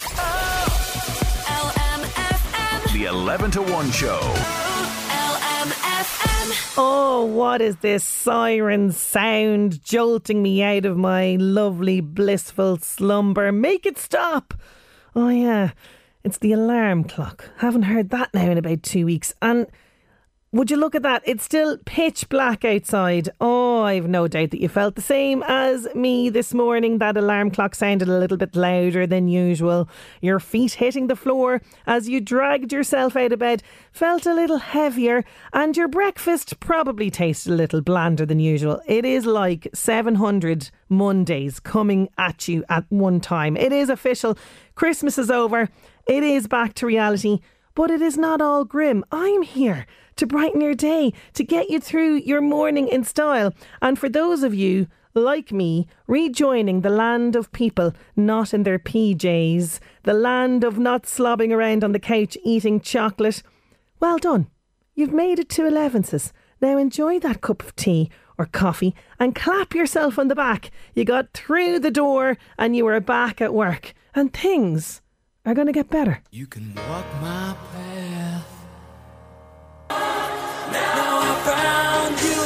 LMFM. The 11 to 1 show. LMFM. Oh, what is this siren sound jolting me out of my lovely, blissful slumber? Make it stop. Oh, yeah. It's the alarm clock. Haven't heard that now in about 2 weeks. And would you look at that? It's still pitch black outside. Oh, I've no doubt that you felt the same as me this morning. That alarm clock sounded a little bit louder than usual. Your feet hitting the floor as you dragged yourself out of bed felt a little heavier, and your breakfast probably tasted a little blander than usual. It is like 700 Mondays coming at you at one time. It is official. Christmas is over. It is back to reality. But it is not all grim. I'm here to brighten your day, to get you through your morning in style. And for those of you, like me, rejoining the land of people not in their PJs, the land of not slobbing around on the couch eating chocolate, well done. You've made it to 11s. Now enjoy that cup of tea or coffee and clap yourself on the back. You got through the door and you were back at work. And things are going to get better. You can walk my path. Now I found you.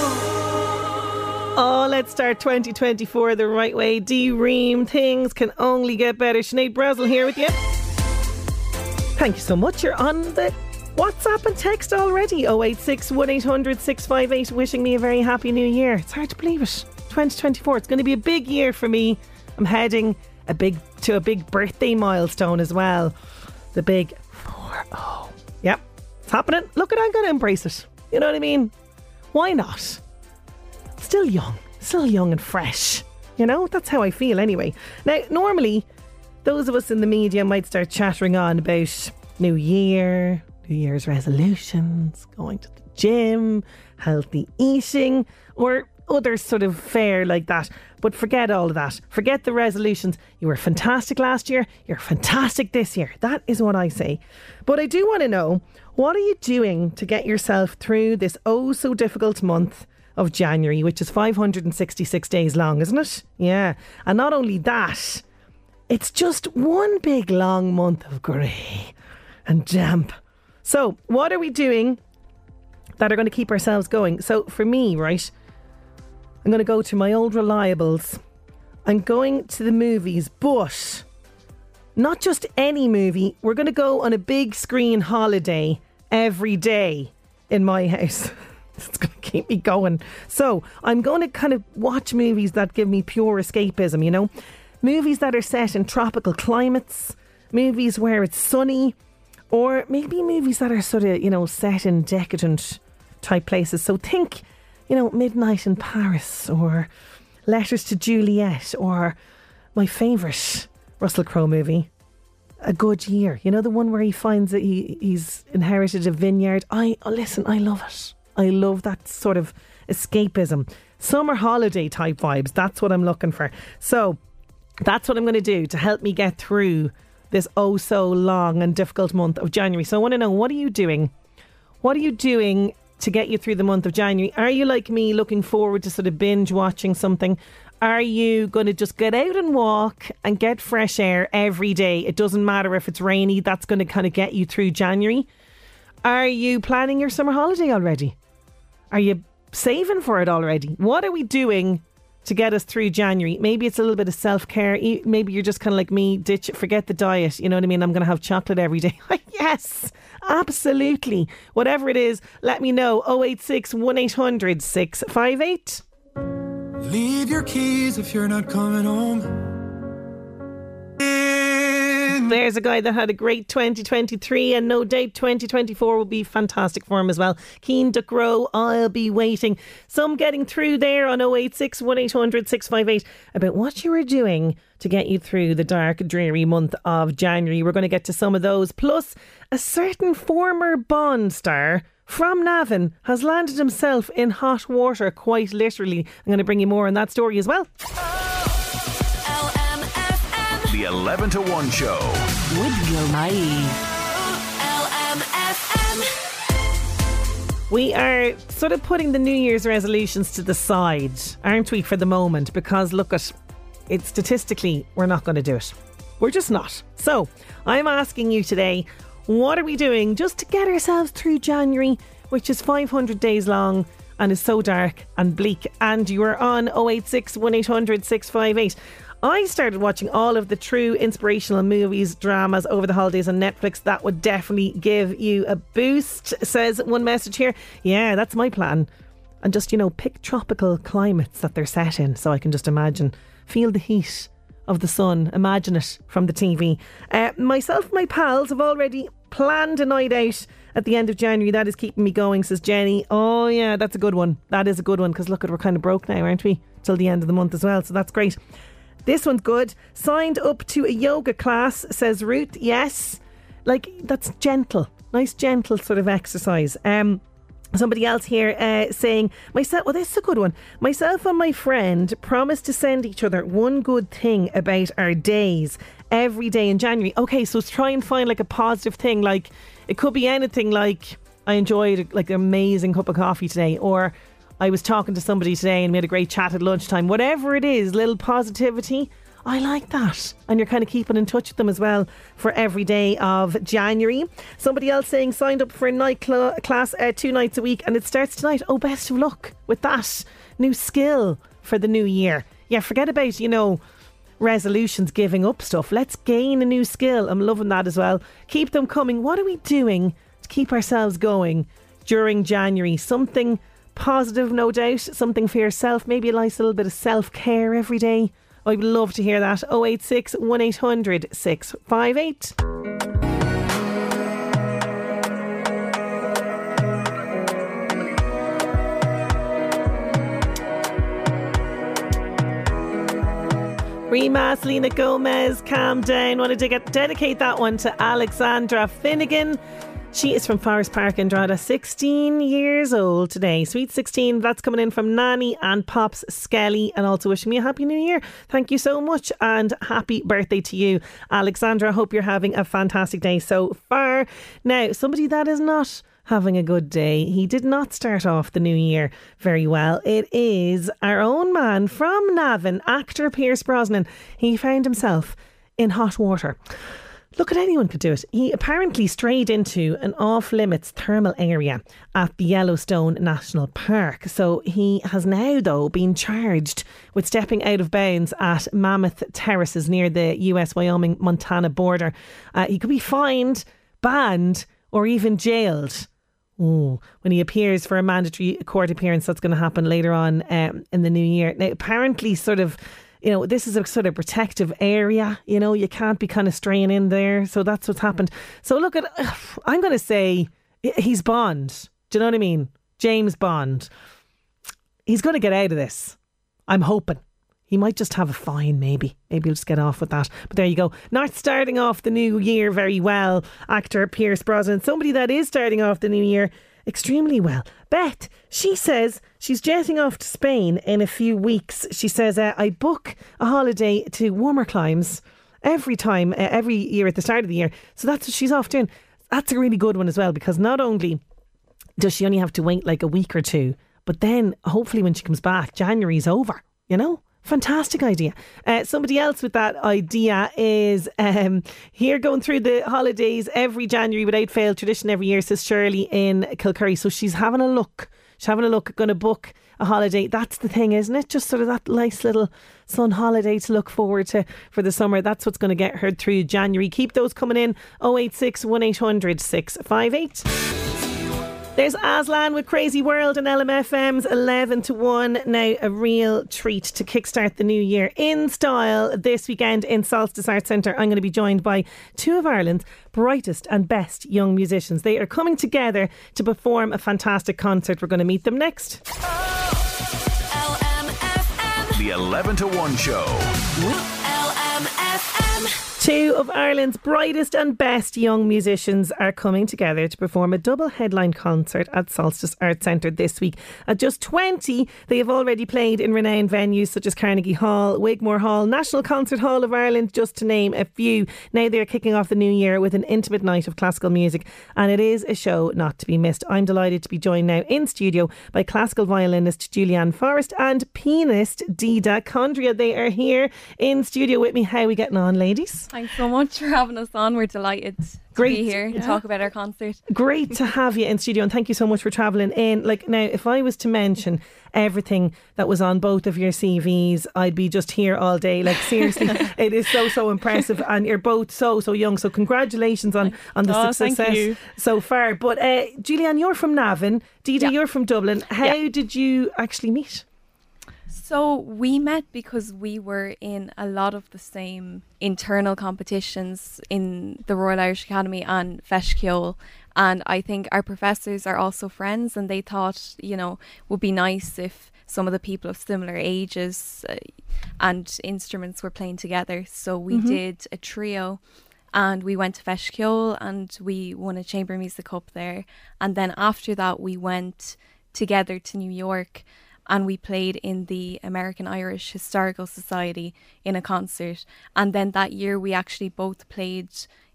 Oh, let's start 2024 the right way. D-Ream, things can only get better. Sinead Brazel here with you. Thank you so much. You're on the WhatsApp and text already. 086 1800 658 wishing me a very happy new year. It's hard to believe it. 2024, it's going to be a big year for me. I'm heading to a big birthday milestone as well. The big 4-0. Yep, it's happening. Look, I'm going to embrace it. You know what I mean? Why not? Still young and fresh. You know, that's how I feel anyway. Now, normally, those of us in the media might start chattering on about New Year, New Year's resolutions, going to the gym, healthy eating, or other sort of fare like that. But forget all of that. Forget the resolutions. You were fantastic last year. You're fantastic this year. That is what I say. But I do want to know, what are you doing to get yourself through this oh so difficult month of January, which is 566 days long, isn't it? Yeah. And not only that, it's just one big long month of grey and damp. So what are we doing that are going to keep ourselves going? So for me, right, I'm going to go to my old reliables. I'm going to the movies, but not just any movie. We're going to go on a big screen holiday every day in my house. It's going to keep me going. So I'm going to kind of watch movies that give me pure escapism, you know. Movies that are set in tropical climates, movies where it's sunny, or maybe movies that are sort of, you know, set in decadent type places. So think, you know, Midnight in Paris, or Letters to Juliet, or my favourite Russell Crowe movie, A Good Year. You know, the one where he finds that he's inherited a vineyard. Listen, I love it. I love that sort of escapism. Summer holiday type vibes. That's what I'm looking for. So that's what I'm going to do to help me get through this oh so long and difficult month of January. So I want to know, what are you doing? What are you doing to get you through the month of January? Are you like me, looking forward to sort of binge watching something? Are you going to just get out and walk and get fresh air every day? It doesn't matter if it's rainy. That's going to kind of get you through January. Are you planning your summer holiday already? Are you saving for it already? What are we doing to get us through January? Maybe it's a little bit of self-care. Maybe you're just kind of like me, forget the diet. You know what I mean? I'm going to have chocolate every day. Yes, absolutely. Whatever it is, let me know. 086 1800 658. Leave your keys if you're not coming home. In There's a guy that had a great 2023 and no doubt 2024 will be fantastic for him as well. Keen to grow, I'll be waiting. Some getting through there on 086 1800 658 about what you were doing to get you through the dark, dreary month of January. We're going to get to some of those. Plus, a certain former Bond star from Navan has landed himself in hot water, quite literally. I'm going to bring you more on that story as well. LMFM. The 11 to 1 show with Gilmae. We are sort of putting the New Year's resolutions to the side, aren't we, for the moment? Because look at it, statistically, we're not going to do it. We're just not. So I'm asking you today, what are we doing just to get ourselves through January, which is 500 days long and is so dark and bleak? And you are on 086 1800 658. I started watching all of the true inspirational movies, dramas over the holidays on Netflix. That would definitely give you a boost, says one message here. Yeah, that's my plan. And just, you know, pick tropical climates that they're set in, so I can just imagine, feel the heat of the sun, imagine it from the TV. Myself and my pals have already planned a night out at the end of January. That is keeping me going, says Jenny. Oh yeah, that's a good one. That is a good one, because look, we're kind of broke now, aren't we, till the end of the month as well, so that's great. This one's good. Signed up to a yoga class, says Ruth. Yes. Like, that's gentle. Nice, gentle sort of exercise. Somebody else here saying, well, this is a good one. Myself and my friend promised to send each other one good thing about our days every day in January. Okay, so let's try and find like a positive thing. Like, it could be anything like, I enjoyed like an amazing cup of coffee today, or I was talking to somebody today and we had a great chat at lunchtime. Whatever it is, little positivity, I like that. And you're kind of keeping in touch with them as well for every day of January. Somebody else saying, signed up for a night class 2 nights a week and it starts tonight. Oh, best of luck with that new skill for the new year. Yeah, forget about, you know, resolutions, giving up stuff. Let's gain a new skill. I'm loving that as well. Keep them coming. What are we doing to keep ourselves going during January? Something positive, no doubt, something for yourself, maybe a nice little bit of self-care every day. I'd love to hear that. 086 1800 658. Rima, Selena Gomez, Calm Down. Want to dedicate that one to Alexandra Finnegan. She is from Forest Park, Andrada, 16 years old today. Sweet 16. That's coming in from Nanny and Pops Skelly, and also wishing me a happy new year. Thank you so much and happy birthday to you, Alexandra. Hope you're having a fantastic day so far. Now, somebody that is not having a good day, he did not start off the new year very well. It is our own man from Navan, actor Pierce Brosnan. He found himself in hot water. Look, at anyone could do it. He apparently strayed into an off-limits thermal area at the Yellowstone National Park. So he has now, though, been charged with stepping out of bounds at Mammoth Terraces near the US Wyoming-Montana border. He could be fined, banned, or even jailed. Ooh, when he appears for a mandatory court appearance. That's going to happen later on in the new year. Now, apparently, sort of, you know, this is a sort of protective area. You know, you can't be kind of straying in there. So that's what's happened. So look, I'm going to say he's Bond. Do you know what I mean? James Bond. He's going to get out of this. I'm hoping. He might just have a fine, maybe. Maybe he'll just get off with that. But there you go. Not starting off the new year very well, actor Pierce Brosnan. Somebody that is starting off the new year extremely well. Beth, she says she's jetting off to Spain in a few weeks. She says, I book a holiday to warmer climes every year at the start of the year. So that's what she's off doing. That's a really good one as well, because not only does she only have to wait like a week or two, but then hopefully when she comes back, January's over, you know? Fantastic idea. Somebody else with that idea is here going through the holidays every January without fail, tradition every year, says Shirley in Kilcurry. So she's having a look. She's having a look, going to book a holiday. That's the thing, isn't it? Just sort of that nice little sun holiday to look forward to for the summer. That's what's going to get her through January. Keep those coming in. 086 1800 658. There's Aslan with Crazy World and LMFM's 11 to 1. Now a real treat to kickstart the new year in style. This weekend in Solstice Arts Centre, I'm going to be joined by two of Ireland's brightest and best young musicians. They are coming together to perform a fantastic concert. We're going to meet them next. LMFM, the 11 to 1 show. LMFM. Two of Ireland's brightest and best young musicians are coming together to perform a double headline concert at Solstice Arts Centre this week. At just 20, they have already played in renowned venues such as Carnegie Hall, Wigmore Hall, National Concert Hall of Ireland, just to name a few. Now they're kicking off the new year with an intimate night of classical music, and it is a show not to be missed. I'm delighted to be joined now in studio by classical violinist Julieanne Forest and pianist Dida Condria. They are here in studio with me. How are we getting on, ladies? Thanks so much for having us on. We're delighted to be here and talk about our concert. Great to have you in studio, and thank you so much for travelling in. Like, now, if I was to mention everything that was on both of your CVs, I'd be just here all day. Like, seriously, it is so impressive, and you're both so young. So congratulations on the success so far. But Julieanne, you're from Navan. Dida, you're from Dublin. How did you actually meet? So we met because we were in a lot of the same internal competitions in the Royal Irish Academy and Feis Ceoil, and I think our professors are also friends, and they thought, you know, would be nice if some of the people of similar ages and instruments were playing together. So we did a trio, and we went to Feis Ceoil, and we won a Chamber Music Cup there, and then after that we went together to New York. And we played in the American Irish Historical Society in a concert. And then that year we actually both played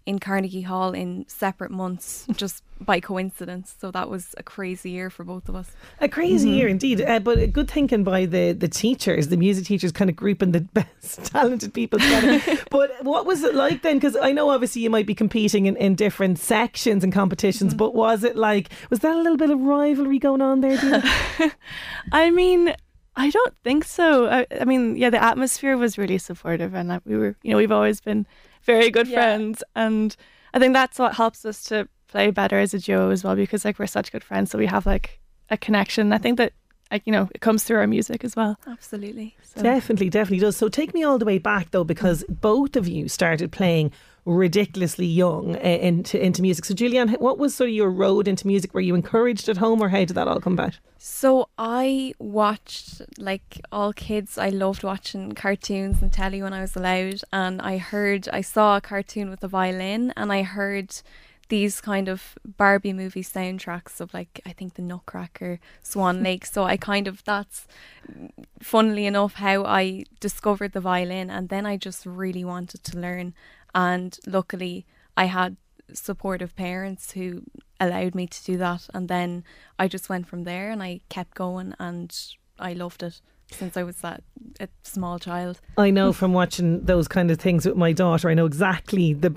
in Carnegie Hall in separate months, just by coincidence. So that was a crazy year for both of us. A crazy year indeed. But good thinking by the teachers, the music teachers, kind of grouping the best talented people together. But what was it like then? Because I know obviously you might be competing in different sections and competitions, but was it like, was that a little bit of rivalry going on there? I mean, I don't think so. I mean, yeah, the atmosphere was really supportive, and we were, you know, we've always been very good friends, and I think that's what helps us to play better as a duo as well, because like we're such good friends, so we have like a connection. I think that, like, you know, it comes through our music as well. Absolutely. So. Definitely does. So take me all the way back though, because both of you started playing ridiculously young into music. So Julieanne, what was sort of your road into music? Were you encouraged at home, or how did that all come about? So I watched, like all kids, I loved watching cartoons and telly when I was allowed, and I saw a cartoon with a violin, and I heard these kind of Barbie movie soundtracks of, like, I think the Nutcracker, Swan Lake. So I kind of, that's funnily enough how I discovered the violin, and then I just really wanted to learn. And luckily I had supportive parents who allowed me to do that, and then I just went from there, and I kept going, and I loved it since I was a small child. I know from watching those kind of things with my daughter, I know exactly the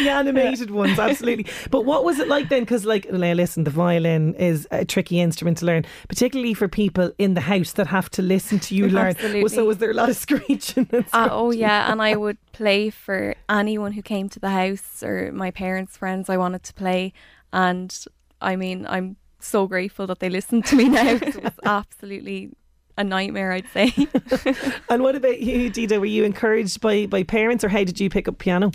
animated ones, absolutely. But what was it like then? Because, like, listen, the violin is a tricky instrument to learn, particularly for people in the house that have to listen to you learn. So was there a lot of screeching and stuff? Oh yeah, and I would play for anyone who came to the house, or my parents' friends I wanted to play, and I mean, I'm so grateful that they listened to me now. It was absolutely a nightmare, I'd say. And what about you, Dida? Were you encouraged by parents, or how did you pick up piano?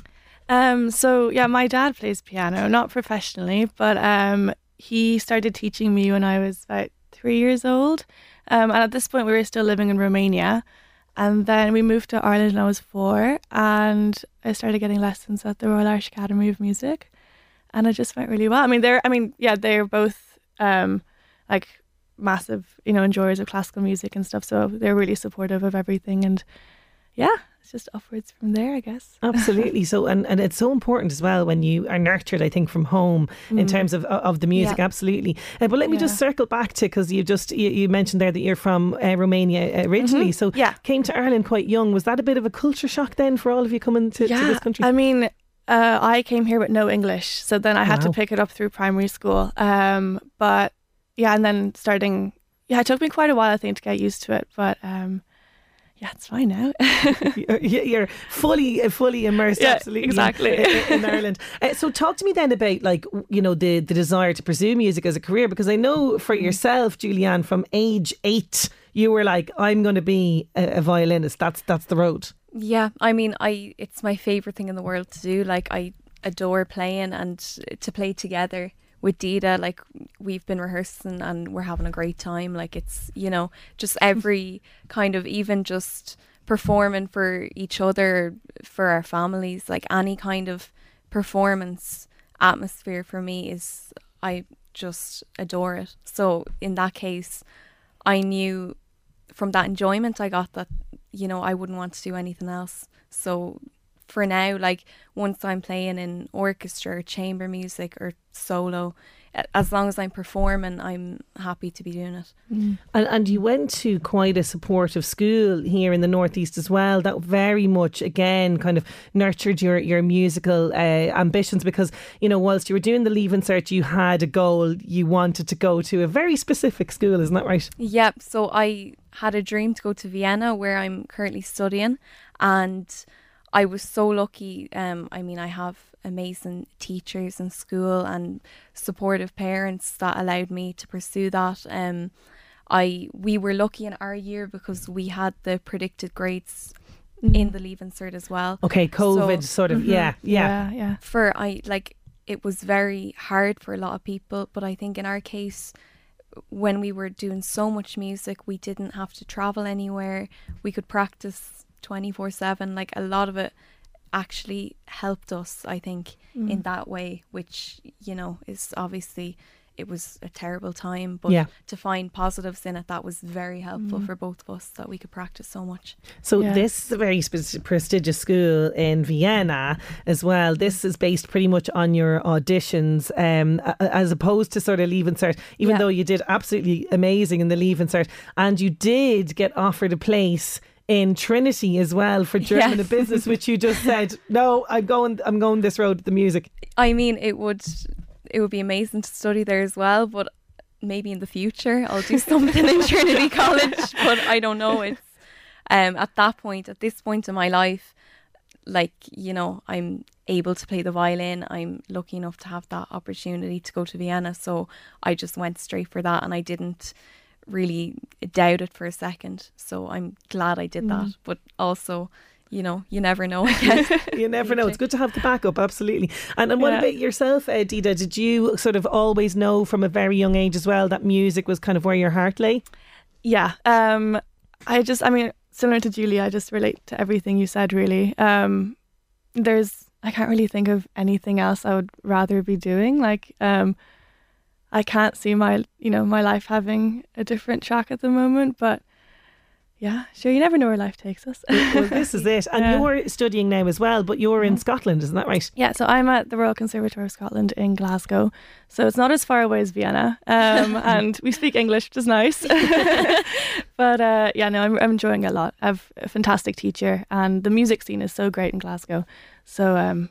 So my dad plays piano, not professionally, but he started teaching me when I was about 3 years old, and at this point we were still living in Romania, and then we moved to Ireland when I was 4, and I started getting lessons at the Royal Irish Academy of Music, and I just went really well. They're both like massive, you know, enjoyers of classical music and stuff, so they're really supportive of everything, and yeah, it's just upwards from there, I guess. Absolutely. So and it's so important as well when you are nurtured, I think, from home in terms of the music. Absolutely. But let me just circle back to, because you mentioned there that you're from Romania originally, so came to Ireland quite young. Was that a bit of a culture shock then for all of you coming to this country? I mean, I came here with no English, so then I had to pick it up through primary school. But it took me quite a while, I think, to get used to it. But yeah, it's fine now. You're fully immersed, yeah, absolutely, exactly, in Ireland. So talk to me then about, like, you know, the desire to pursue music as a career, because I know for yourself, Julieanne, from age 8, you were like, I'm going to be a violinist. That's the road. Yeah, I mean, it's my favourite thing in the world to do. Like, I adore playing, and to play together with Dida, like, we've been rehearsing and we're having a great time. Like, it's, you know, just every kind of, even just performing for each other, for our families, like any kind of performance atmosphere for me is, I just adore it. So in that case, I knew from that enjoyment I got that, you know, I wouldn't want to do anything else. So for now, like, once I'm playing in orchestra or chamber music or solo, as long as I'm performing, I'm happy to be doing it. Mm. And you went to quite a supportive school here in the Northeast as well. That very much, again, kind of nurtured your musical ambitions, because, you know, whilst you were doing the leave insert, you had a goal. You wanted to go to a very specific school, isn't that right? Yep. So I had a dream to go to Vienna, where I'm currently studying, and I was so lucky. I mean, I have amazing teachers in school and supportive parents that allowed me to pursue that. We were lucky in our year because we had the predicted grades in the leave insert as well. Okay, COVID, so, sort of, yeah. It was very hard for a lot of people, but I think in our case, when we were doing so much music, we didn't have to travel anywhere. We could practice 24/7. Like, a lot of it actually helped us, I think, in that way, which, you know, is obviously, it was a terrible time, but to find positives in it, that was very helpful for both of us, that we could practice so much. So this very prestigious school in Vienna as well, this is based pretty much on your auditions, as opposed to sort of leave insert, even though you did absolutely amazing in the leave insert, and you did get offered a place in Trinity as well for German and business, which you just said, no, I'm going this road to the music. I mean, it would be amazing to study there as well, but maybe in the future I'll do something in Trinity College, but I don't know. It's at this point in my life, like, you know, I'm able to play the violin. I'm lucky enough to have that opportunity to go to Vienna, so I just went straight for that, and I didn't really doubt it for a second. So I'm glad I did that, but also, you know, you never know. You never know. It's good to have the backup, absolutely. And what about yourself, Dida? Did you sort of always know from a very young age as well that music was kind of where your heart lay? Yeah, similar to Julie, I just relate to everything you said, really. I can't really think of anything else I would rather be doing. Like, I can't see my life having a different track at the moment, but yeah, sure, you never know where life takes us. Well, this is it. And you're studying now as well, but you're in Scotland, isn't that right? Yeah, so I'm at the Royal Conservatory of Scotland in Glasgow, so it's not as far away as Vienna, and we speak English, which is nice. But I'm enjoying it a lot. I have a fantastic teacher, and the music scene is so great in Glasgow, so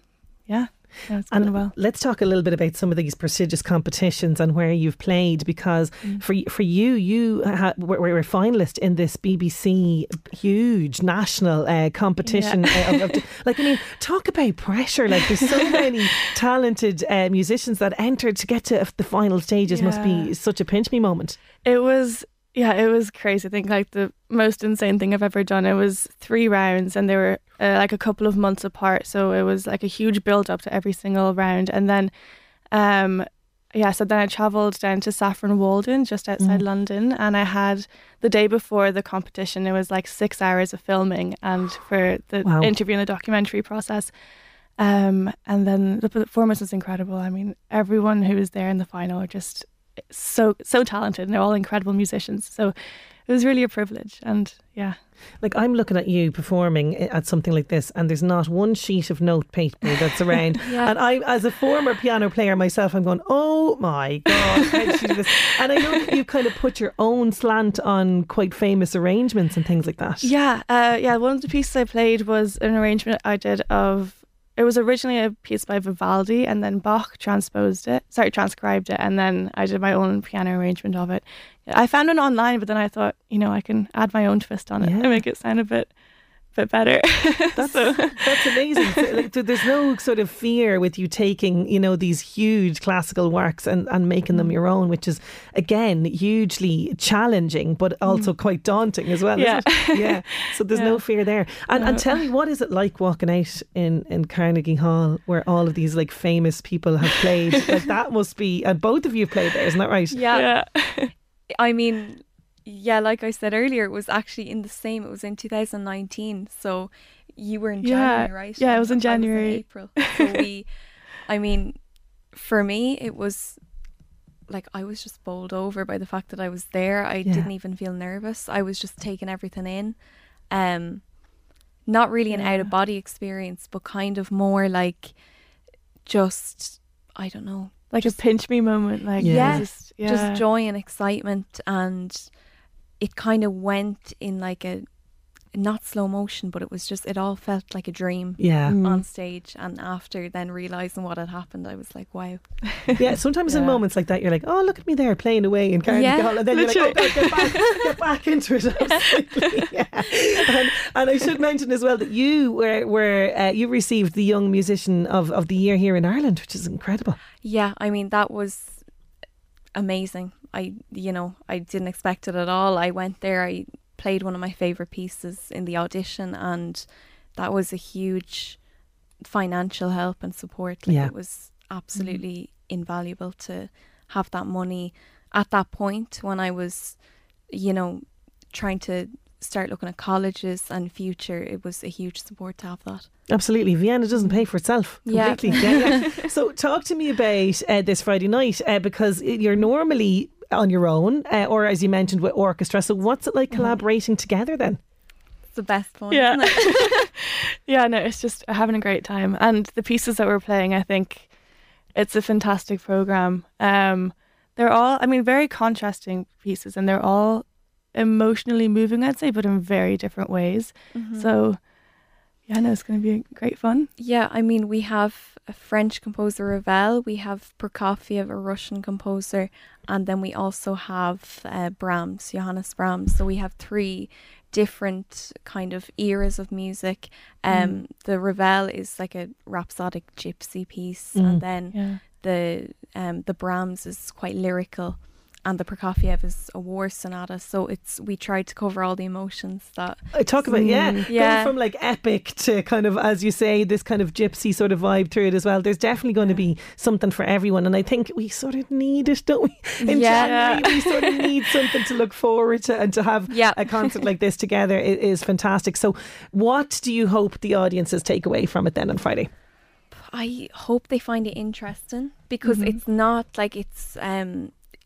and well, let's talk a little bit about some of these prestigious competitions and where you've played, because for you were a finalist in this BBC huge national competition. Like, I mean, talk about pressure. Like, there's so many talented musicians that entered. To get to the final stages must be such a pinch me moment. It was crazy. I think, like, the most insane thing I've ever done. It was 3 rounds, and they were like a couple of months apart. So it was like a huge build up to every single round. And then, so then I travelled down to Saffron Walden, just outside London. And I had, the day before the competition, it was like 6 hours of filming and for the interview and the documentary process. And then the performance was incredible. I mean, everyone who was there in the final just so talented, and they're all incredible musicians, so it was really a privilege. And like, I'm looking at you performing at something like this, and there's not one sheet of note paper that's around. And I, as a former piano player myself, I'm going, oh my God, how did she do this? And I know that you kind of put your own slant on quite famous arrangements and things like that. One of the pieces I played was an arrangement I did of It was originally a piece by Vivaldi, and then Bach transcribed it, and then I did my own piano arrangement of it. I found it online, but then I thought, I can add my own twist on it and make it sound a bit better. That's amazing. So there's no sort of fear with you taking, these huge classical works and making them your own, which is, again, hugely challenging, but also quite daunting as well, isn't it? Yeah. So there's no fear there. And tell me, what is it like walking out in Carnegie Hall where all of these famous people have played? That must be, and both of you have played there, isn't that right? Yeah. I mean... Yeah, like I said earlier, it was actually it was in 2019. So you were in January, right? Yeah, it was in January. In April. So for me, it was like I was just bowled over by the fact that I was there. I didn't even feel nervous. I was just taking everything in. Not really an out-of-body experience, but kind of more like just, I don't know. Like just a pinch me moment. Just joy and excitement, and... It kind of went in like a, not slow motion, but it was just, it all felt like a dream on stage. And after then realising what had happened, I was like, wow. Yeah, sometimes in moments like that, you're like, oh, look at me there playing away in Carnegie Hall. And then you're like, oh, get back into it. Absolutely. And I should mention as well that you you received the Young Musician of the Year here in Ireland, which is incredible. Yeah, that was amazing. I didn't expect it at all. I went there, I played one of my favourite pieces in the audition, and that was a huge financial help and support. It was absolutely invaluable to have that money at that point when I was, trying to start looking at colleges and future. It was a huge support to have that. Absolutely. Vienna doesn't pay for itself completely. Yeah. So talk to me about this Friday night, because you're normally on your own, or as you mentioned, with orchestra. So what's it like collaborating together then? It's the best one. Yeah. Isn't it? It's just having a great time. And the pieces that we're playing, I think it's a fantastic programme. They're all, very contrasting pieces, and they're all emotionally moving, I'd say, but in very different ways. Mm-hmm. So... Yeah, no, it's going to be great fun. Yeah, we have a French composer, Ravel, we have Prokofiev, a Russian composer, and then we also have Brahms, Johannes Brahms. So we have three different kind of eras of music. The Ravel is like a rhapsodic gypsy piece, and then the Brahms is quite lyrical, and the Prokofiev is a war sonata. So we tried to cover all the emotions that... I talk about, Going from epic to kind of, as you say, this kind of gypsy sort of vibe through it as well. There's definitely going to be something for everyone. And I think we sort of need it, don't we? January, we sort of need something to look forward to, and to have a concert like this together is fantastic. So what do you hope the audiences take away from it then on Friday? I hope they find it interesting, because it's not like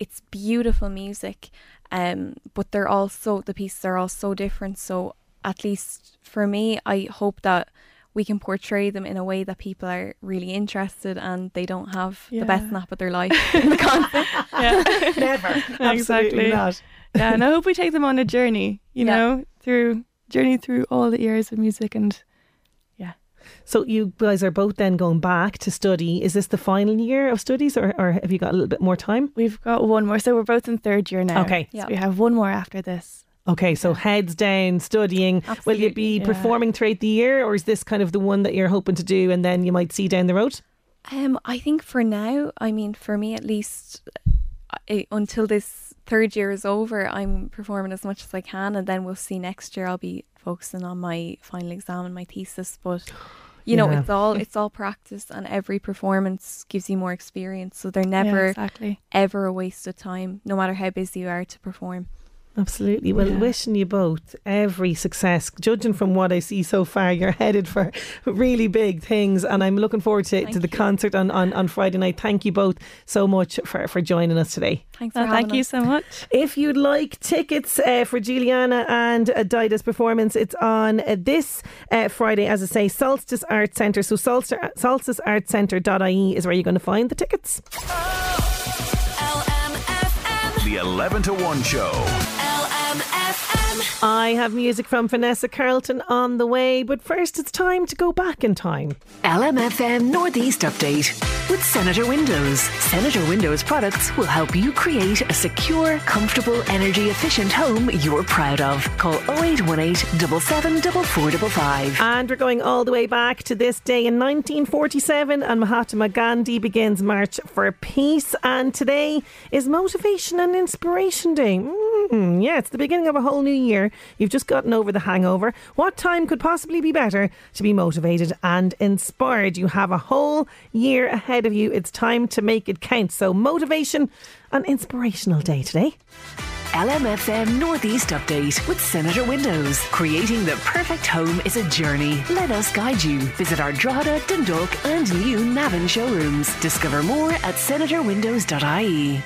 it's beautiful music, but the pieces are all so different. So at least for me, I hope that we can portray them in a way that people are really interested, and they don't have the best nap of their life in the concert. Never. Absolutely not. Yeah, and I hope we take them on a journey, through all the eras of music. And so you guys are both then going back to study. Is this the final year of studies, or have you got a little bit more time? We've got one more. So we're both in third year now. Okay. So we have one more after this. Okay, so heads down, studying. Absolutely. Will you be performing throughout the year, or is this kind of the one that you're hoping to do and then you might see down the road? I think for now, for me at least, until this third year is over, I'm performing as much as I can, and then we'll see next year. I'll be focusing on my final exam and my thesis, but it's all practice, and every performance gives you more experience, so they're never ever a waste of time, no matter how busy you are to perform. Absolutely. Well, wishing you both every success. Judging from what I see so far, you're headed for really big things, and I'm looking forward to the concert on Friday night. Thank you both so much for joining us today. Thanks for having us. Thank you so much. If you'd like tickets for Julieanne and Dida's performance, it's on this Friday, as I say, Solstice Arts Centre. So solsticeartscentre.ie is where you're going to find the tickets. Oh, LMFM. The 11 to 1 show. LMFM. I have music from Vanessa Carlton on the way, but first it's time to go back in time. LMFM Northeast Update with Senator Windows. Senator Windows products will help you create a secure, comfortable, energy efficient home you're proud of. Call 0818 774455. And we're going all the way back to this day in 1947, and Mahatma Gandhi begins March for Peace. And today is Motivation and Inspiration Day. Yeah, it's the beginning of a whole new year. You've just gotten over the hangover. What time could possibly be better to be motivated and inspired? You have a whole year ahead of you. It's time to make it count. So motivation and inspirational day today. LMFM Northeast Update with Senator Windows. Creating the perfect home is a journey. Let us guide you. Visit our Drogheda, Dundalk and new Navan showrooms. Discover more at senatorwindows.ie.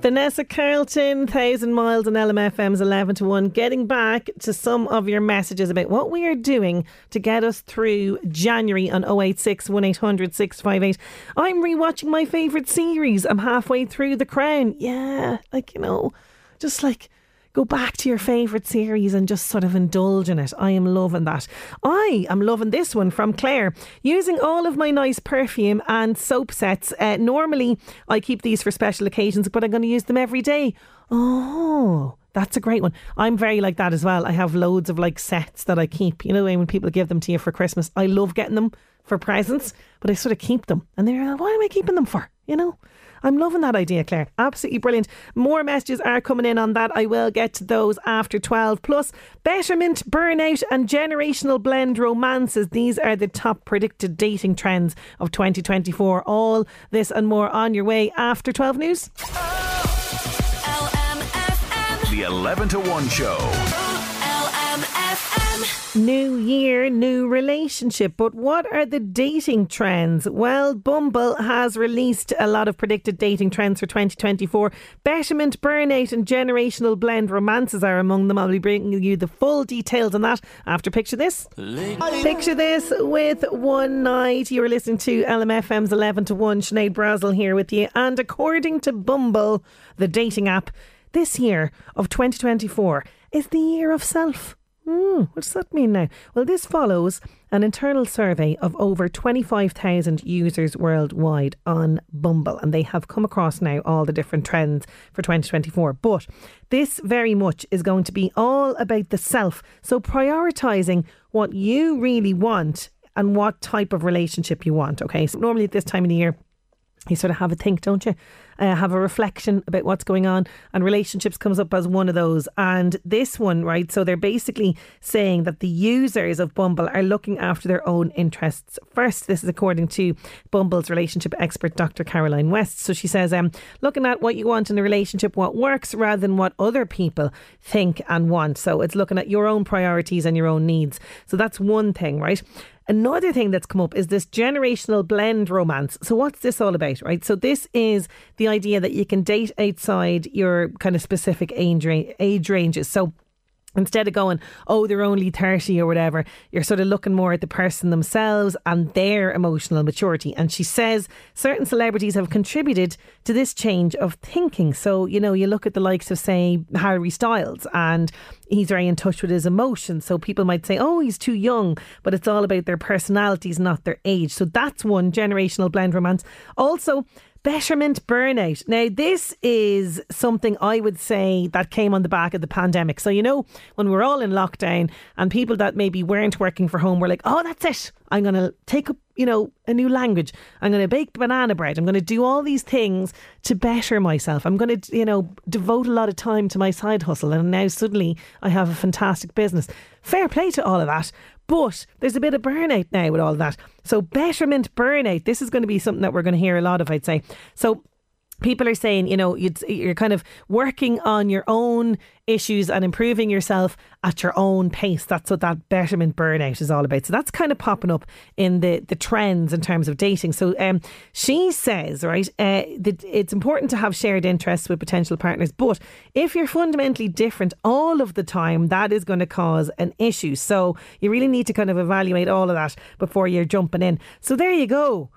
Vanessa Carlton, 1,000 Miles on LMFM's 11 to 1. Getting back to some of your messages about what we are doing to get us through January on 086 1800 658. I'm rewatching my favourite series. I'm halfway through The Crown. Yeah, like, you know, just like go back to your favourite series and just sort of indulge in it. I am loving that. I am loving this one from Claire. Using all of my nice perfume and soap sets. Normally I keep these for special occasions, but I'm going to use them every day. Oh, that's a great one. I'm very like that as well. I have loads of like sets that I keep. You know, when people give them to you for Christmas, I love getting them for presents, but I sort of keep them. And they're like, why am I keeping them for? You know? I'm loving that idea, Claire. Absolutely brilliant. More messages are coming in on that. I will get to those after 12. Plus, betterment, burnout and generational blend romances. These are the top predicted dating trends of 2024. All this and more on your way after 12 news. LMFM. The 11 to 1 show. New year, new relationship. But what are the dating trends? Well, Bumble has released a lot of predicted dating trends for 2024. Betterment, burnout and generational blend romances are among them. I'll be bringing you the full details on that after Picture This. Picture This with One Night. You are listening to LMFM's 11 to 1. Sinead Brazel here with you. And according to Bumble, the dating app, this year of 2024 is the year of self. What does that mean now? Well, this follows an internal survey of over 25,000 users worldwide on Bumble, and they have come across now all the different trends for 2024. But this very much is going to be all about the self. So prioritising what you really want and what type of relationship you want. Okay, so normally at this time of the year, you sort of have a think, don't you? Have a reflection about what's going on, and relationships comes up as one of those. And this one, right, so they're basically saying that the users of Bumble are looking after their own interests first. This is according to Bumble's relationship expert, Dr. Caroline West. So she says, looking at what you want in a relationship, what works rather than what other people think and want. So it's looking at your own priorities and your own needs. So that's one thing, right? Another thing that's come up is this generational blend romance. So what's this all about, right? So this is the idea that you can date outside your kind of specific age ranges. So instead of going, oh, they're only 30 or whatever, you're sort of looking more at the person themselves and their emotional maturity. And she says certain celebrities have contributed to this change of thinking. So, you know, you look at the likes of, say, Harry Styles, and he's very in touch with his emotions. So people might say, oh, he's too young, but it's all about their personalities, not their age. So that's one, generational blend romance. Also, betterment burnout. Now, this is something I would say that came on the back of the pandemic. So, you know, when we're all in lockdown and people that maybe weren't working from home were like, oh, that's it. I'm going to take up, you know, a new language. I'm going to bake banana bread. I'm going to do all these things to better myself. I'm going to, you know, devote a lot of time to my side hustle. And now suddenly I have a fantastic business. Fair play to all of that. But there's a bit of burnout now with all that. So betterment burnout, this is going to be something that we're going to hear a lot of, I'd say. So people are saying, you know, you're kind of working on your own issues and improving yourself at your own pace. That's what that betterment burnout is all about. So that's kind of popping up in the trends in terms of dating. So she says, right, that it's important to have shared interests with potential partners. But if you're fundamentally different all of the time, that is going to cause an issue. So you really need to kind of evaluate all of that before you're jumping in. So there you go.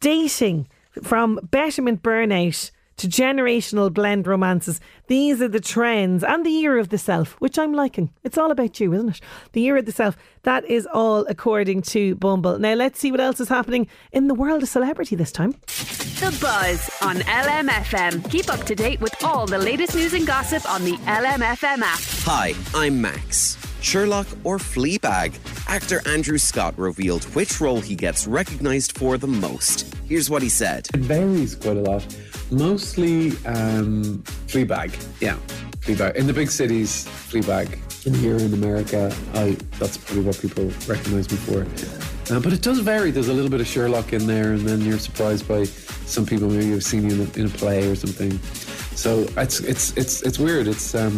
Dating. From betterment burnout to generational blend romances. These are the trends and the year of the self, which I'm liking. It's all about you, isn't it? The year of the self. That is all according to Bumble. Now let's see what else is happening in the world of celebrity this time. The Buzz on LMFM. Keep up to date with all the latest news and gossip on the LMFM app. Hi, I'm Max. Sherlock or Fleabag? Actor Andrew Scott revealed which role he gets recognised for the most. Here's what he said. It varies quite a lot. Mostly Fleabag. Yeah, Fleabag. In the big cities, Fleabag. And here in America, that's probably what people recognise me for. But it does vary. There's a little bit of Sherlock in there, and then you're surprised by some people maybe you've seen in a play or something. So it's weird. It's not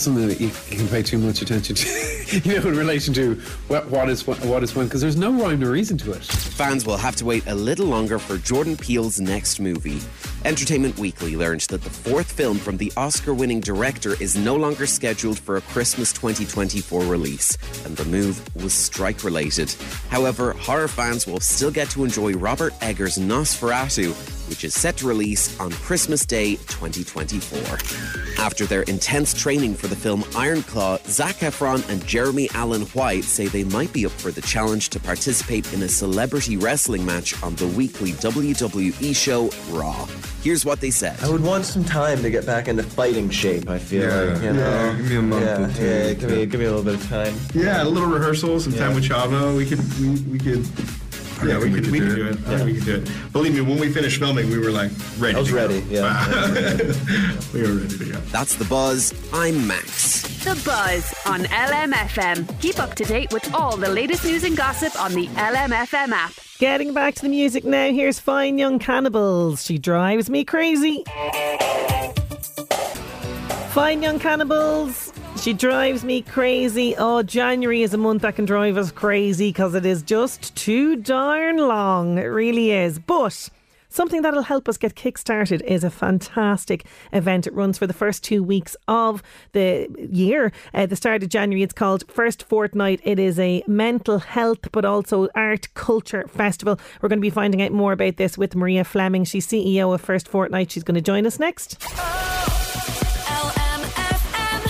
something that you can pay too much attention to, you know, in relation to what is when, because there's no rhyme or reason to it. Fans will have to wait a little longer for Jordan Peele's next movie. Entertainment Weekly learned that the fourth film from the Oscar-winning director is no longer scheduled for a Christmas 2024 release, and the move was strike-related. However, horror fans will still get to enjoy Robert Eggers' Nosferatu, which is set to release on Christmas Day 2024. After their intense training for the film Ironclaw, Zac Efron and Jeremy Allen White say they might be up for the challenge to participate in a celebrity wrestling match on the weekly WWE show Raw. Here's what they said. I would want some time to get back into fighting shape, I feel like. You know? Yeah, give me a month or two. Yeah, give me a little bit of time. Yeah, a little rehearsal, some time with Chavo. We could... Yeah, we could do it. Yeah. We could do it. Believe me, when we finished filming, we were like ready. I was ready. Yeah. We were ready to go. That's The Buzz. I'm Max. The Buzz on LMFM. Keep up to date with all the latest news and gossip on the LMFM app. Getting back to the music now, here's Fine Young Cannibals. She drives me crazy. Fine Young Cannibals. She drives me crazy. Oh, January is a month that can drive us crazy because it is just too darn long. It really is. But something that'll help us get kick-started is a fantastic event. It runs for the first 2 weeks of the year. At the start of January, it's called First Fortnight. It is a mental health but also art culture festival. We're going to be finding out more about this with Maria Fleming. She's CEO of First Fortnight. She's going to join us next.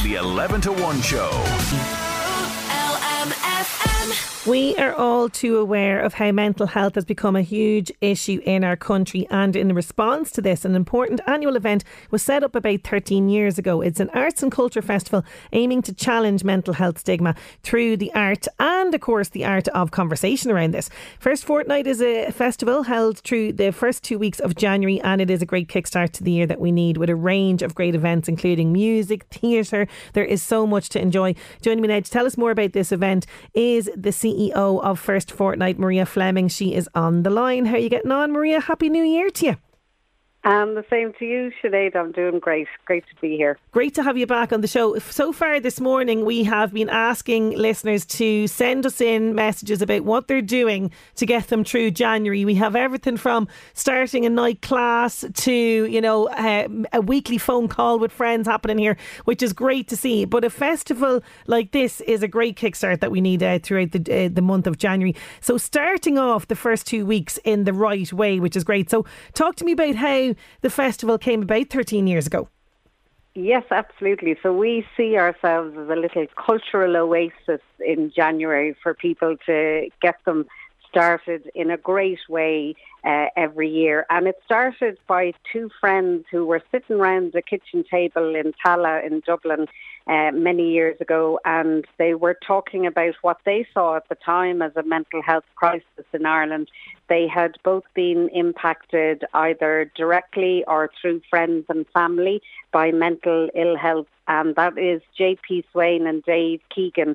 The 11 to 1 show. LMFM. We are all too aware of how mental health has become a huge issue in our country, and in response to this, an important annual event was set up about 13 years ago. It's an arts and culture festival aiming to challenge mental health stigma through the art and, of course, the art of conversation around this. First Fortnight is a festival held through the first 2 weeks of January, and it is a great kickstart to the year that we need with a range of great events, including music, theatre. There is so much to enjoy. Joining me now to tell us more about this event is the CEO of First Fortnight, Maria Fleming. She is on the line. How are you getting on, Maria? Happy New Year to you. The same to you, Sinead. I'm doing great. Great to be here. Great to have you back on the show. So far this morning, we have been asking listeners to send us in messages about what they're doing to get them through January. We have everything from starting a night class to, you know, a weekly phone call with friends happening here, which is great to see. But a festival like this is a great kickstart that we need throughout the month of January. So starting off the first 2 weeks in the right way, which is great. So talk to me about how the festival came about 13 years ago. Yes, absolutely. So we see ourselves as a little cultural oasis in January for people to get them started in a great way every year. And it started by two friends who were sitting around the kitchen table in Tala in Dublin many years ago, and they were talking about what they saw at the time as a mental health crisis in Ireland. They had both been impacted either directly or through friends and family by mental ill health, and that is JP Swain and Dave Keegan.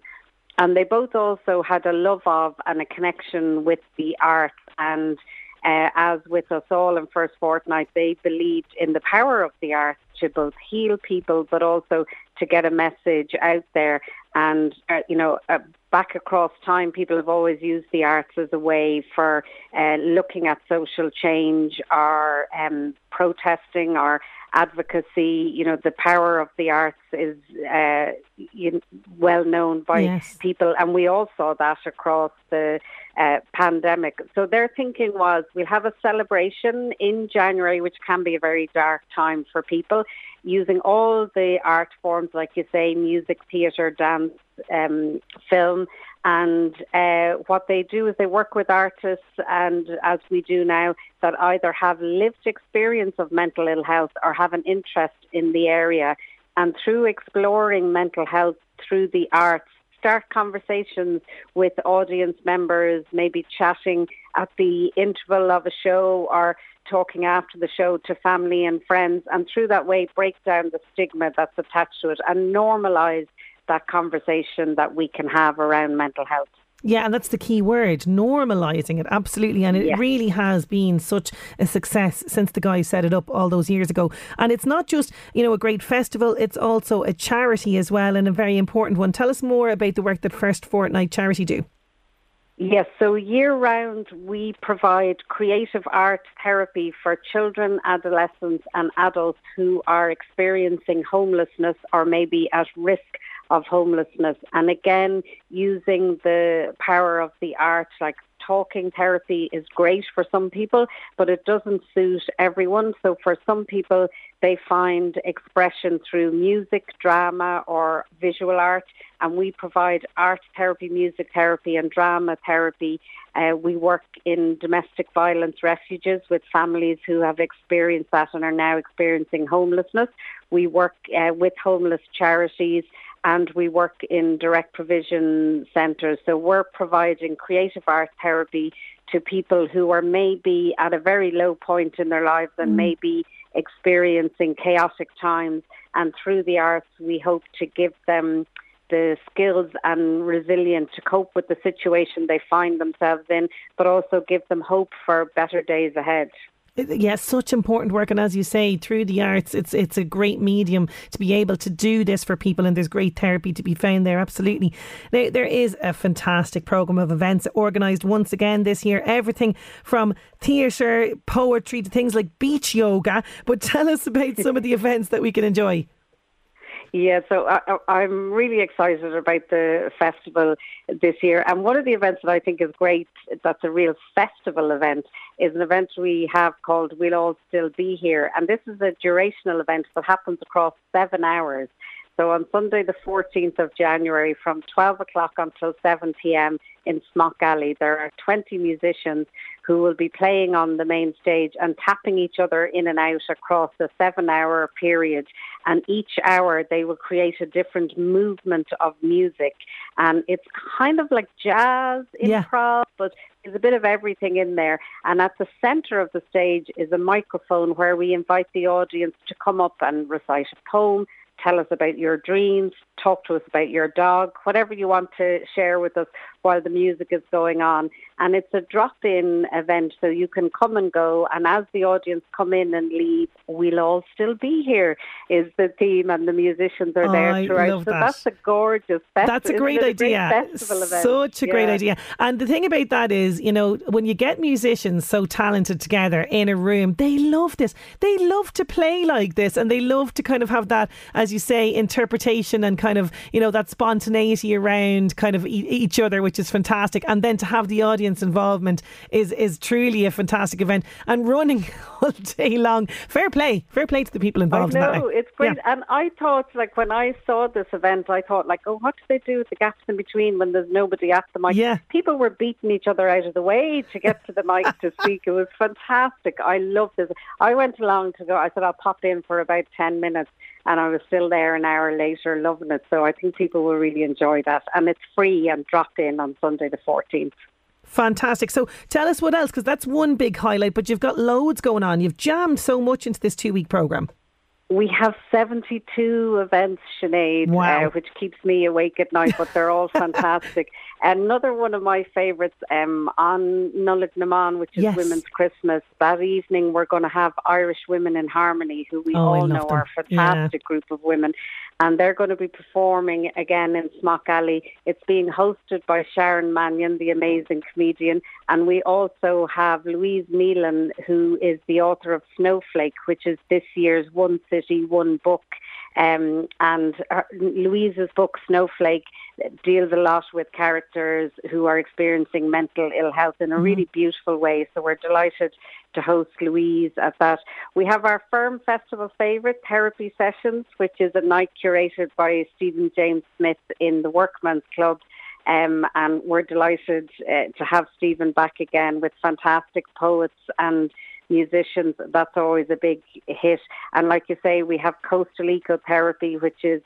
And they both also had a love of and a connection with the arts, and as with us all in First Fortnight, they believed in the power of the arts to both heal people but also to get a message out there. And, back across time, people have always used the arts as a way for looking at social change or protesting or advocacy. You know, the power of the arts is well known by people. And we all saw that across the pandemic. So their thinking was, we'll have a celebration in January, which can be a very dark time for people, using all the art forms, like you say, music, theatre, dance, film. And what they do is they work with artists, and as we do now, that either have lived experience of mental ill health or have an interest in the area. And through exploring mental health through the arts, start conversations with audience members, maybe chatting at the interval of a show or talking after the show to family and friends, and through that way break down the stigma that's attached to it and normalise that conversation that we can have around mental health. Yeah, and that's the key word, normalising it, absolutely. And it really has been such a success since the guy set it up all those years ago. And it's not just, a great festival, it's also a charity as well, and a very important one. Tell us more about the work that First Fortnight Charity do. Yes, so year-round we provide creative art therapy for children, adolescents and adults who are experiencing homelessness or maybe at risk of homelessness. And again, using the power of the art, like talking therapy is great for some people, but it doesn't suit everyone. So for some people, they find expression through music, drama or visual art. And we provide art therapy, music therapy and drama therapy. We work in domestic violence refuges with families who have experienced that and are now experiencing homelessness. We work with homeless charities, and we work in direct provision centres. So we're providing creative art therapy to people who are maybe at a very low point in their lives and maybe experiencing chaotic times. And through the arts, we hope to give them the skills and resilience to cope with the situation they find themselves in, but also give them hope for better days ahead. Yes, such important work. And as you say, through the arts, it's a great medium to be able to do this for people. And there's great therapy to be found there. Absolutely. Now, there is a fantastic programme of events organised once again this year. Everything from theatre, poetry to things like beach yoga. But tell us about some of the events that we can enjoy. Yeah, so I'm really excited about the festival this year. And one of the events that I think is great, that's a real festival event, is an event we have called We'll All Still Be Here. And this is a durational event that happens across 7 hours. So on Sunday, the 14th of January, from 12 o'clock until 7 p.m. in Smock Alley, there are 20 musicians who will be playing on the main stage and tapping each other in and out across a 7-hour period. And each hour they will create a different movement of music. And it's kind of like jazz, improv, but there's a bit of everything in there. And at the centre of the stage is a microphone where we invite the audience to come up and recite a poem, tell us about your dreams, talk to us about your dog, whatever you want to share with us while the music is going on. And it's a drop-in event, so you can come and go. And as the audience come in and leave, we'll all still be here is the theme, and the musicians are there throughout. I love that. That's a gorgeous festival. That's a great idea. Great festival event. Such a great idea. And the thing about that is, when you get musicians so talented together in a room, they love this. They love to play like this, and they love to kind of have that, as you say, interpretation and kind of, that spontaneity around kind of each other, which is fantastic. And then to have the audience involvement is truly a fantastic event, and running all day long. Fair play to the people involved. I know, in that. It's great. Yeah. And I thought, when I saw this event, I thought, what do they do with the gaps in between when there's nobody at the mic? Yeah. People were beating each other out of the way to get to the mic to speak. It was fantastic. I loved this. I went along to go. I said, I'll pop in for about 10 minutes. And I was still there an hour later, loving it. So I think people will really enjoy that. And it's free and dropped in on Sunday the 14th. Fantastic. So tell us what else, because that's one big highlight, but you've got loads going on. You've jammed so much into this 2-week programme. We have 72 events, Sinead, which keeps me awake at night, but they're all fantastic. Another one of my favourites on Nullig Naman, which is Women's Christmas. That evening, we're going to have Irish Women in Harmony, who we all know are a fantastic group of women. and they're going to be performing again in Smock Alley. It's being hosted by Sharon Mannion, the amazing comedian, and we also have Louise Neelan, who is the author of Snowflake, which is this year's One City, One Book. And Louise's book, Snowflake, deals a lot with characters who are experiencing mental ill health in a really beautiful way. So we're delighted to host Louise at that. We have our firm festival favourite, Therapy Sessions, which is a night curated by Stephen James Smith in the Workman's Club. And we're delighted to have Stephen back again with fantastic poets and musicians. That's always a big hit. And like you say, we have coastal ecotherapy, which is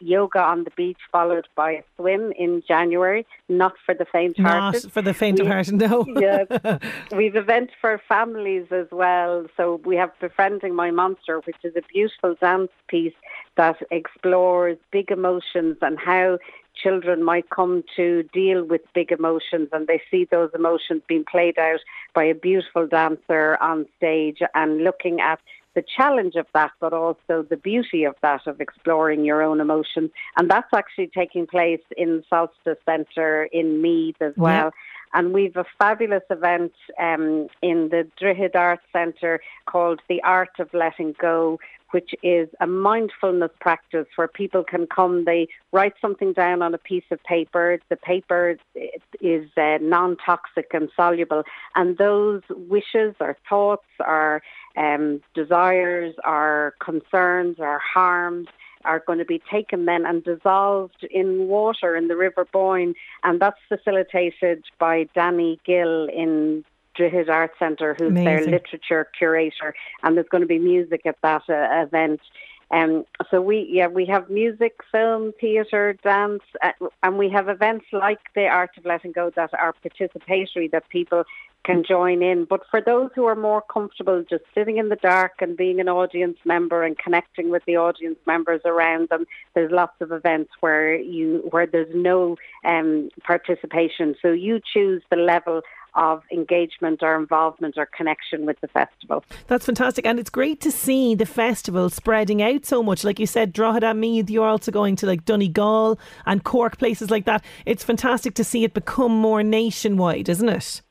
yoga on the beach followed by a swim in January. Not for the faint-hearted. Not for the faint-hearted, no. Yes. We've events for families as well. So we have Befriending My Monster, which is a beautiful dance piece that explores big emotions and how children might come to deal with big emotions, and they see those emotions being played out by a beautiful dancer on stage, and looking at the challenge of that but also the beauty of that, of exploring your own emotions. And that's actually taking place in Solstice Centre in Meath as well. Yeah. And we've a fabulous event in the Drogheda Arts Centre called The Art of Letting Go, which is a mindfulness practice where people can come, they write something down on a piece of paper. The paper is non-toxic and soluble, and those wishes or thoughts or desires or concerns or harms are going to be taken then and dissolved in water in the River Boyne, and that's facilitated by Danny Gill in Drogheda Arts Centre, who's Amazing. Their literature curator, and there's going to be music at that event. So we have music, film, theatre, dance, and we have events like The Art of Letting Go that are participatory, that people can join in. But for those who are more comfortable just sitting in the dark and being an audience member and connecting with the audience members around them, there's lots of events where there's no participation. So you choose the level of engagement or involvement or connection with the festival. That's fantastic, and it's great to see the festival spreading out so much. Like you said, Drogheda, Meath, you're also going to like Donegal and Cork, places like that. It's fantastic to see it become more nationwide, isn't it?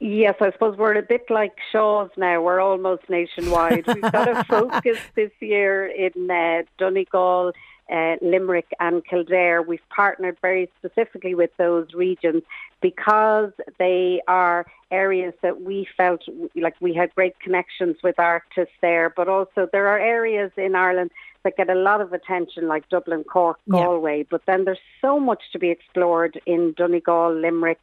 Yes, I suppose we're a bit like Shaw's now. We're almost nationwide. We've got a focus this year in Donegal, Limerick and Kildare. We've partnered very specifically with those regions because they are areas that we felt like we had great connections with artists there, but also there are areas in Ireland that get a lot of attention, like Dublin, Cork, Galway, yeah. But then there's so much to be explored in Donegal, Limerick,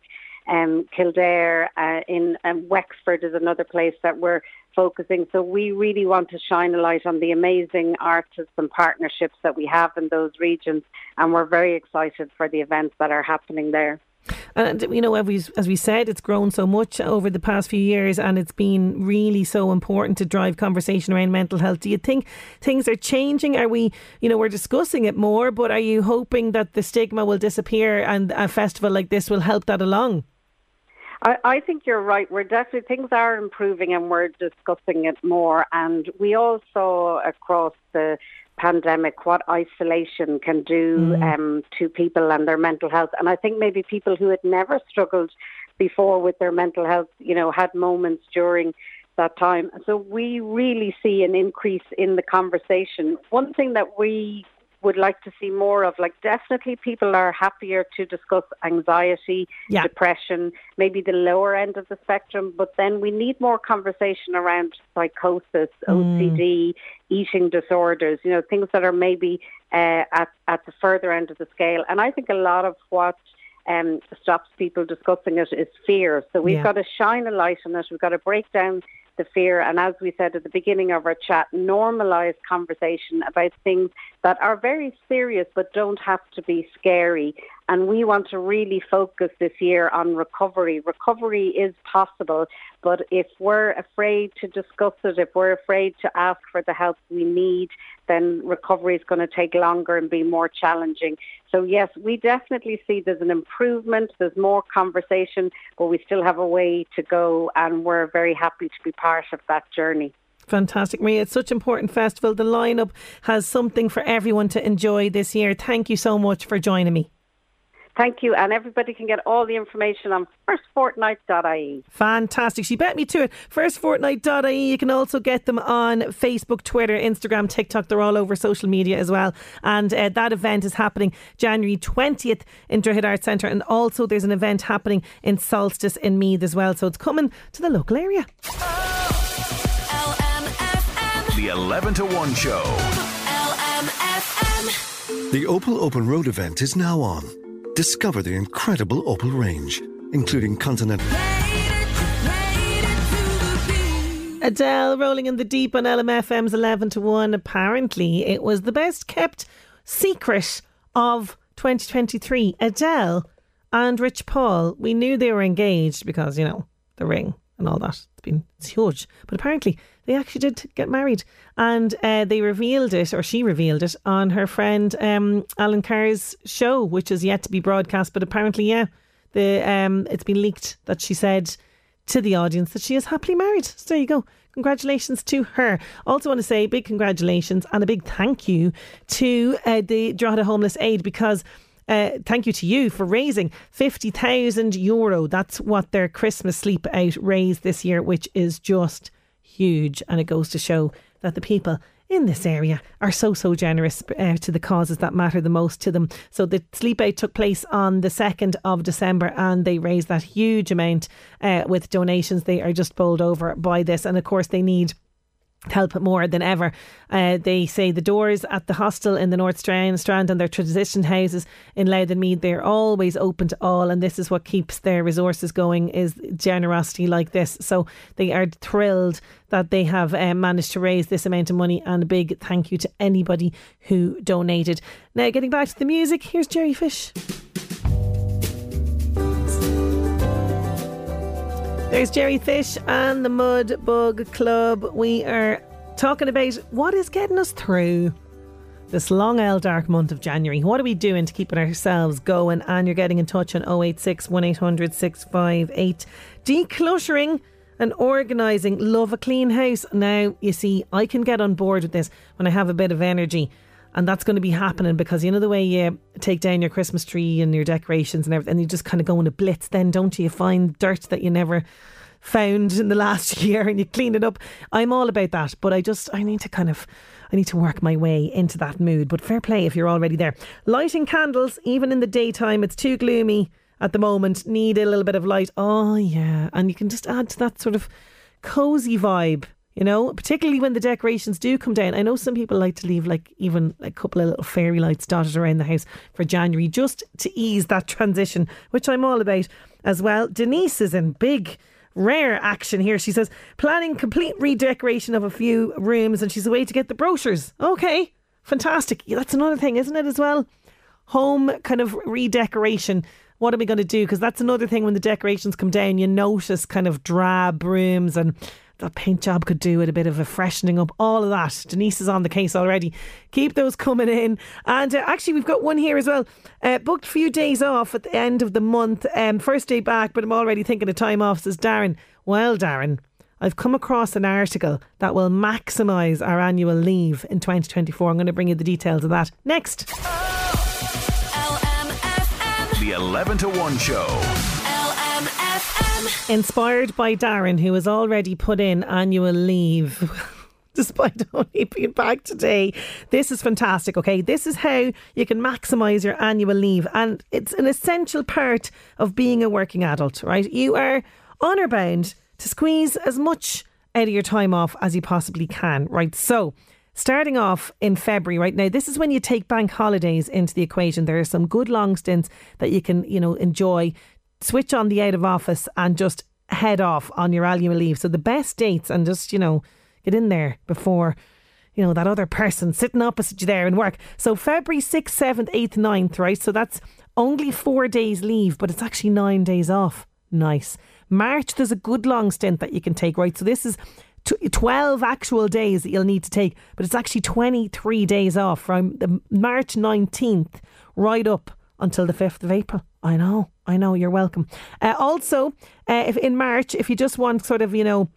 Kildare, in Wexford is another place that we're focusing. So we really want to shine a light on the amazing artists and partnerships that we have in those regions, and we're very excited for the events that are happening there. And, you know, as we said, it's grown so much over the past few years, and it's been really so important to drive conversation around mental health. Do you think things are changing? Are we, you know, we're discussing it more, but are you hoping that the stigma will disappear and a festival like this will help that along? I think you're right. We're definitely, things are improving and we're discussing it more. And we all saw across the pandemic what isolation can do to people and their mental health. And I think maybe people who had never struggled before with their mental health, you know, had moments during that time. So we really see an increase in the conversation. One thing that we would like to see more of, like, definitely people are happier to discuss anxiety, yeah. Depression, maybe the lower end of the spectrum, but then we need more conversation around psychosis, OCD, eating disorders, you know, things that are maybe at the further end of the scale. And I think a lot of what stops people discussing it is fear. So we've got to shine a light on it. We've got to break down the fear, and as we said at the beginning of our chat, normalise conversation about things that are very serious but don't have to be scary. And we want to really focus this year on recovery. Recovery is possible, but if we're afraid to discuss it, if we're afraid to ask for the help we need, then recovery is going to take longer and be more challenging. So yes, we definitely see there's an improvement, there's more conversation, but we still have a way to go, and we're very happy to be part of that journey. Fantastic, Maria. It's such an important festival. The lineup has something for everyone to enjoy this year. Thank you so much for joining me. Thank you, and everybody can get all the information on firstfortnight.ie. Fantastic. She bet me to it. Firstfortnight.ie. You can also get them on Facebook, Twitter, Instagram, TikTok. They're all over social media as well. And that event is happening January 20th in Drogheda Arts Centre. And also there's an event happening in Solstice in Meath as well. So it's coming to the local area. LMFM. The 11 to 1 show. LMFM. The Opel Open Road event is now on. Discover the incredible Opel range, including Continental. Adele rolling in the deep on LMFM's 11 to 1. Apparently, it was the best kept secret of 2023. Adele and Rich Paul, we knew they were engaged because, you know, the ring and all that. It's huge. But apparently, they actually did get married. And they revealed it, or she revealed it, on her friend Alan Carr's show, which is yet to be broadcast. But apparently, yeah, it's been leaked that she said to the audience that she is happily married. So there you go. Congratulations to her. Also want to say big congratulations and a big thank you to the Drogheda Homeless Aid, because thank you to you for raising €50,000. That's what their Christmas sleep out raised this year, which is just huge, and it goes to show that the people in this area are so generous to the causes that matter the most to them. So the sleep out took place on the 2nd of December and they raised that huge amount with donations. They are just bowled over by this, and of course they need help more than ever. They say the doors at the hostel in the North Strand and their transition houses in Louth and Meath, they're always open to all, and this is what keeps their resources going, is generosity like this. So they are thrilled that they have managed to raise this amount of money, and a big thank you to anybody who donated. Now, getting back to the music, here's Jerry Fish. There's Jerry Fish and the Mud Bug Club. We are talking about what is getting us through this long, dark month of January. What are we doing to keep ourselves going? And you're getting in touch on 086 1800 658. Decluttering and organising. Love a clean house. Now, you see, I can get on board with this when I have a bit of energy. And that's going to be happening because, you know, the way you take down your Christmas tree and your decorations and everything, and you just kind of go in a blitz then, don't you? You find dirt that you never found in the last year and you clean it up. I'm all about that, but I need to work my way into that mood. But fair play if you're already there. Lighting candles, even in the daytime, it's too gloomy at the moment. Need a little bit of light. Oh, yeah. And you can just add to that sort of cozy vibe. You know, particularly when the decorations do come down. I know some people like to leave even a couple of little fairy lights dotted around the house for January, just to ease that transition, which I'm all about as well. Denise is in big, rare action here. She says, planning complete redecoration of a few rooms, and she's away to get the brochures. Okay, fantastic. Yeah, that's another thing, isn't it, as well? Home kind of redecoration. What are we going to do? Because that's another thing, when the decorations come down, you notice kind of drab rooms, and that paint job could do with a bit of a freshening up, all of that. Denise is on the case already. Keep those coming in. And actually, we've got one here as well. Booked a few days off at the end of the month. First day back, but I'm already thinking of time off, says Darren. Well, Darren, I've come across an article that will maximise our annual leave in 2024. I'm going to bring you the details of that next. LMFM. The 11 to 1 show. Inspired by Darren, who has already put in annual leave despite only being back today. This is fantastic, okay? This is how you can maximise your annual leave, and it's an essential part of being a working adult, right? You are honour bound to squeeze as much out of your time off as you possibly can, right? So starting off in February right now, this is when you take bank holidays into the equation. There are some good long stints that you can, you know, enjoy. Switch on the out of office and just head off on your annual leave. So the best dates, and just, you know, get in there before, you know, that other person sitting opposite you there in work. So February 6th, 7th, 8th, 9th, right? So that's only 4 days leave, but it's actually 9 days off. Nice. March, there's a good long stint that you can take, right? So this is 12 actual days that you'll need to take, but it's actually 23 days off from the March 19th right up until the 5th of April. I know, you're welcome. Also, if in March, if you just want sort of, you know,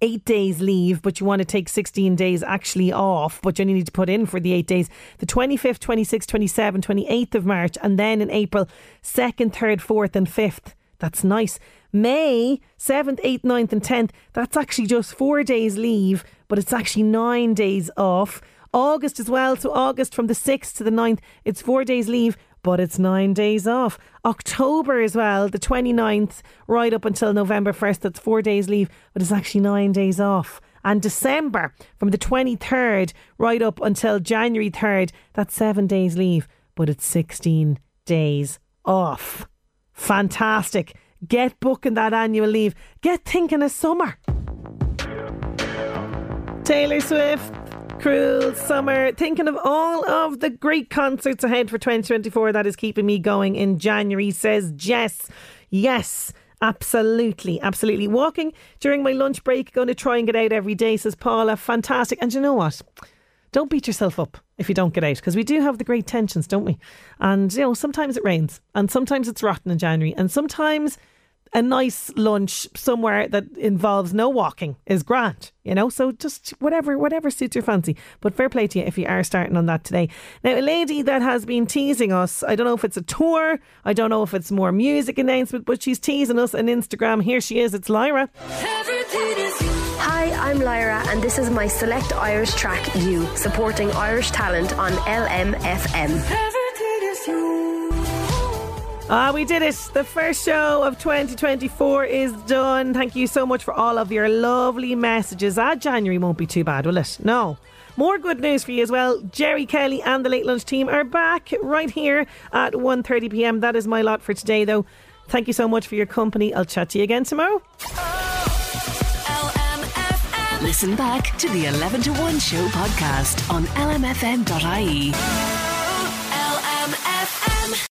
8 days leave, but you want to take 16 days actually off, but you only need to put in for the 8 days, the 25th, 26th, 27th, 28th of March, and then in April, 2nd, 3rd, 4th and 5th. That's nice. May 7th, 8th, 9th and 10th, that's actually just 4 days leave, but it's actually 9 days off. August as well, so August from the 6th to the 9th, it's 4 days leave, but it's 9 days off. October as well, the 29th right up until November 1st, that's 4 days leave, but it's actually 9 days off. And December from the 23rd right up until January 3rd, that's 7 days leave, but it's 16 days off. Fantastic. Get booking that annual leave. Get thinking of summer. Taylor Swift, Cruel Summer. Thinking of all of the great concerts ahead for 2024 that is keeping me going in January, says Jess. Yes, absolutely, absolutely. Walking during my lunch break, going to try and get out every day, says Paula. Fantastic. And you know what? Don't beat yourself up if you don't get out, because we do have the great tensions, don't we? And, you know, sometimes it rains and sometimes it's rotten in January and sometimes a nice lunch somewhere that involves no walking is grand, you know, so just whatever suits your fancy. But fair play to you if you are starting on that today. Now, a lady that has been teasing us, I don't know if it's a tour, I don't know if it's more music announcement, but she's teasing us on Instagram. Here she is, it's Lyra. Hi, I'm Lyra and this is my Select Irish track, You, supporting Irish talent on LMFM. Ah, we did it. The first show of 2024 is done. Thank you so much for all of your lovely messages. Ah, January won't be too bad, will it? No. More good news for you as well. Jerry Kelly and the Late Lunch team are back right here at 1:30pm. That is my lot for today though. Thank you so much for your company. I'll chat to you again tomorrow. Listen back to the 11 to 1 show podcast on lmfm.ie.